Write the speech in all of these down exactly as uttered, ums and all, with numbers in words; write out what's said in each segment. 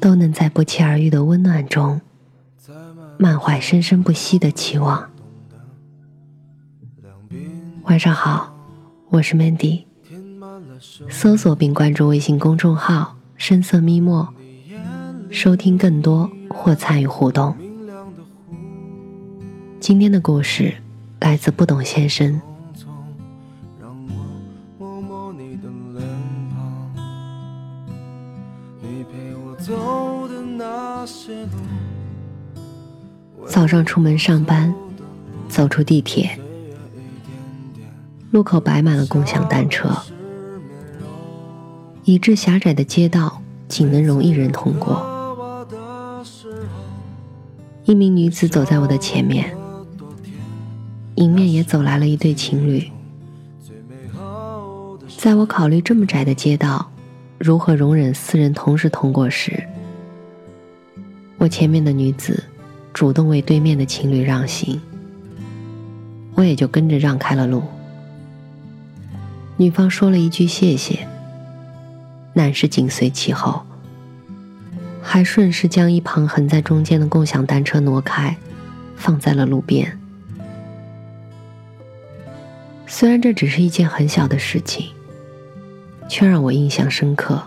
都能在不期而遇的温暖中，满怀生生不息的期望。晚上好，我是 Mandy。 搜索并关注微信公众号深色咪墨，收听更多或参与互动。今天的故事来自不懂先生。早上出门上班，走出地铁，路口摆满了共享单车，以致狭窄的街道仅能容一人通过。一名女子走在我的前面，迎面也走来了一对情侣。在我考虑这么窄的街道如何容忍四人同时通过时，我前面的女子主动为对面的情侣让行，我也就跟着让开了路。女方说了一句谢谢，男士紧随其后，还顺势将一旁横在中间的共享单车挪开，放在了路边。虽然这只是一件很小的事情，却让我印象深刻。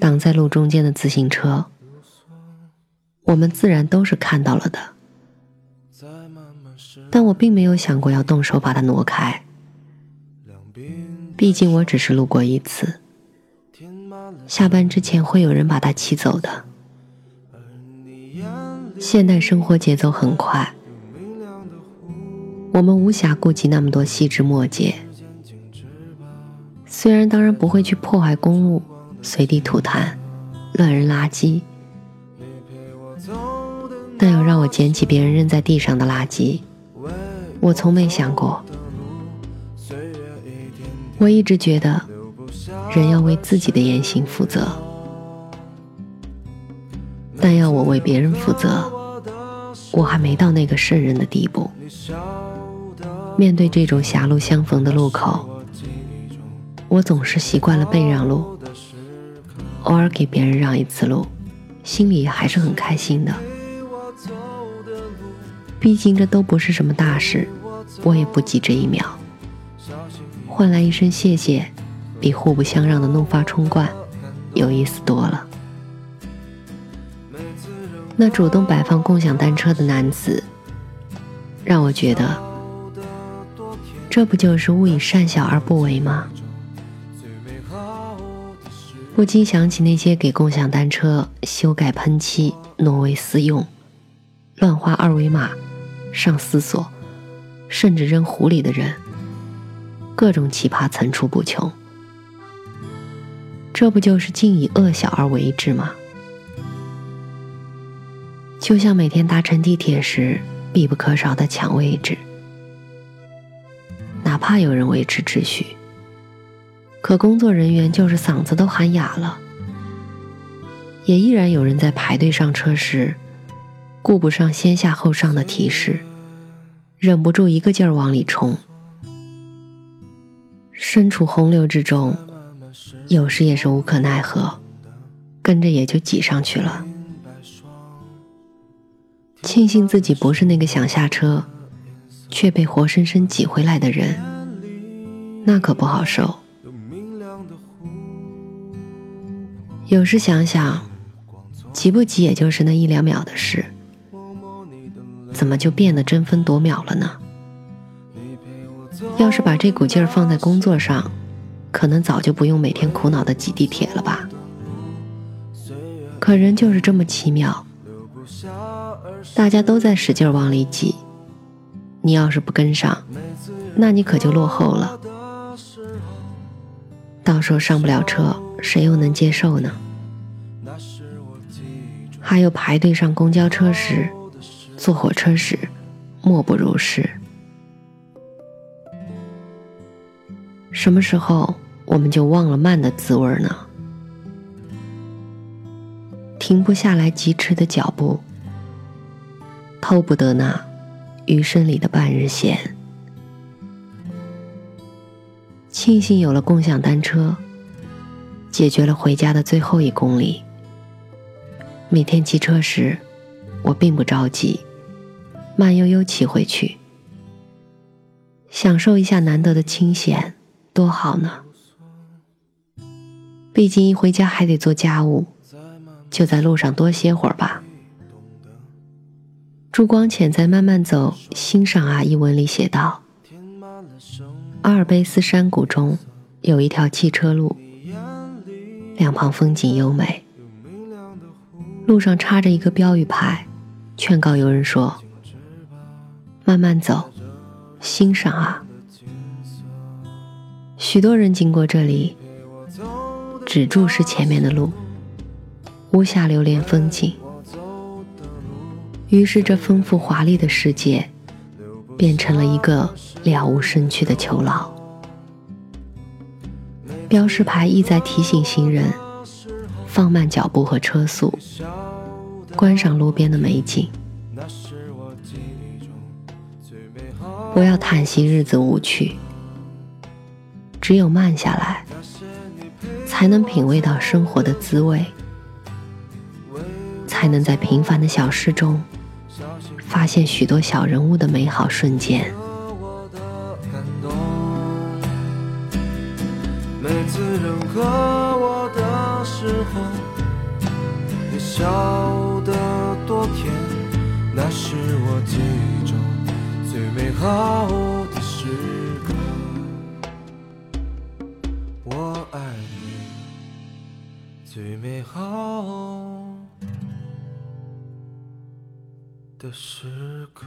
挡在路中间的自行车，我们自然都是看到了的，但我并没有想过要动手把它挪开，毕竟我只是路过一次，下班之前会有人把它骑走的。现代生活节奏很快，我们无暇顾及那么多细枝末节，虽然当然不会去破坏公路，随地吐痰，乱扔垃圾，但要让我捡起别人扔在地上的垃圾，我从没想过。我一直觉得人要为自己的言行负责，但要我为别人负责，我还没到那个圣人的地步。面对这种狭路相逢的路口，我总是习惯了被让路，偶尔给别人让一次路，心里还是很开心的。毕竟这都不是什么大事，我也不急这一秒。换来一声谢谢，比互不相让的怒发冲冠有意思多了。那主动摆放共享单车的男子，让我觉得，这不就是勿以善小而不为吗？不禁想起那些给共享单车修改喷漆、挪为私用、乱画二维码、上私锁，甚至扔湖里的人，各种奇葩层出不穷。这不就是尽以恶小而为之吗？就像每天搭乘地铁时必不可少的抢位置，哪怕有人维持秩序，可工作人员就是嗓子都喊哑了，也依然有人在排队上车时顾不上先下后上的提示，忍不住一个劲儿往里冲。身处洪流之中，有时也是无可奈何，跟着也就挤上去了。庆幸自己不是那个想下车却被活生生挤回来的人，那可不好受。有时想想，急不急也就是那一两秒的事，怎么就变得争分夺秒了呢？要是把这股劲儿放在工作上，可能早就不用每天苦恼的挤地铁了吧。可人就是这么奇妙，大家都在使劲往里挤，你要是不跟上，那你可就落后了，到时候上不了车，谁又能接受呢？还有排队上公交车时，坐火车时，莫不如是。什么时候我们就忘了慢的滋味呢？停不下来疾驰的脚步，偷不得那余生里的半日闲。庆幸有了共享单车，解决了回家的最后一公里。每天骑车时，我并不着急，慢悠悠骑回去，享受一下难得的清闲，多好呢。毕竟一回家还得做家务，就在路上多歇会儿吧。朱光潜在《慢慢走，欣赏啊》一文里写道，阿尔卑斯山谷中有一条汽车路，两旁风景优美，路上插着一个标语牌，劝告游人说，慢慢走，欣赏啊。许多人经过这里，只注视前面的路，无暇留恋风景，于是这丰富华丽的世界变成了一个了无生趣的囚牢。标识牌意在提醒行人放慢脚步和车速，观赏路边的美景，不要叹息日子无趣。只有慢下来，才能品味到生活的滋味，才能在平凡的小事中发现许多小人物的美好瞬间。每次人和我的时候，你笑得多甜，那是我记忆中最美好的时刻。我爱你，最美好的时刻。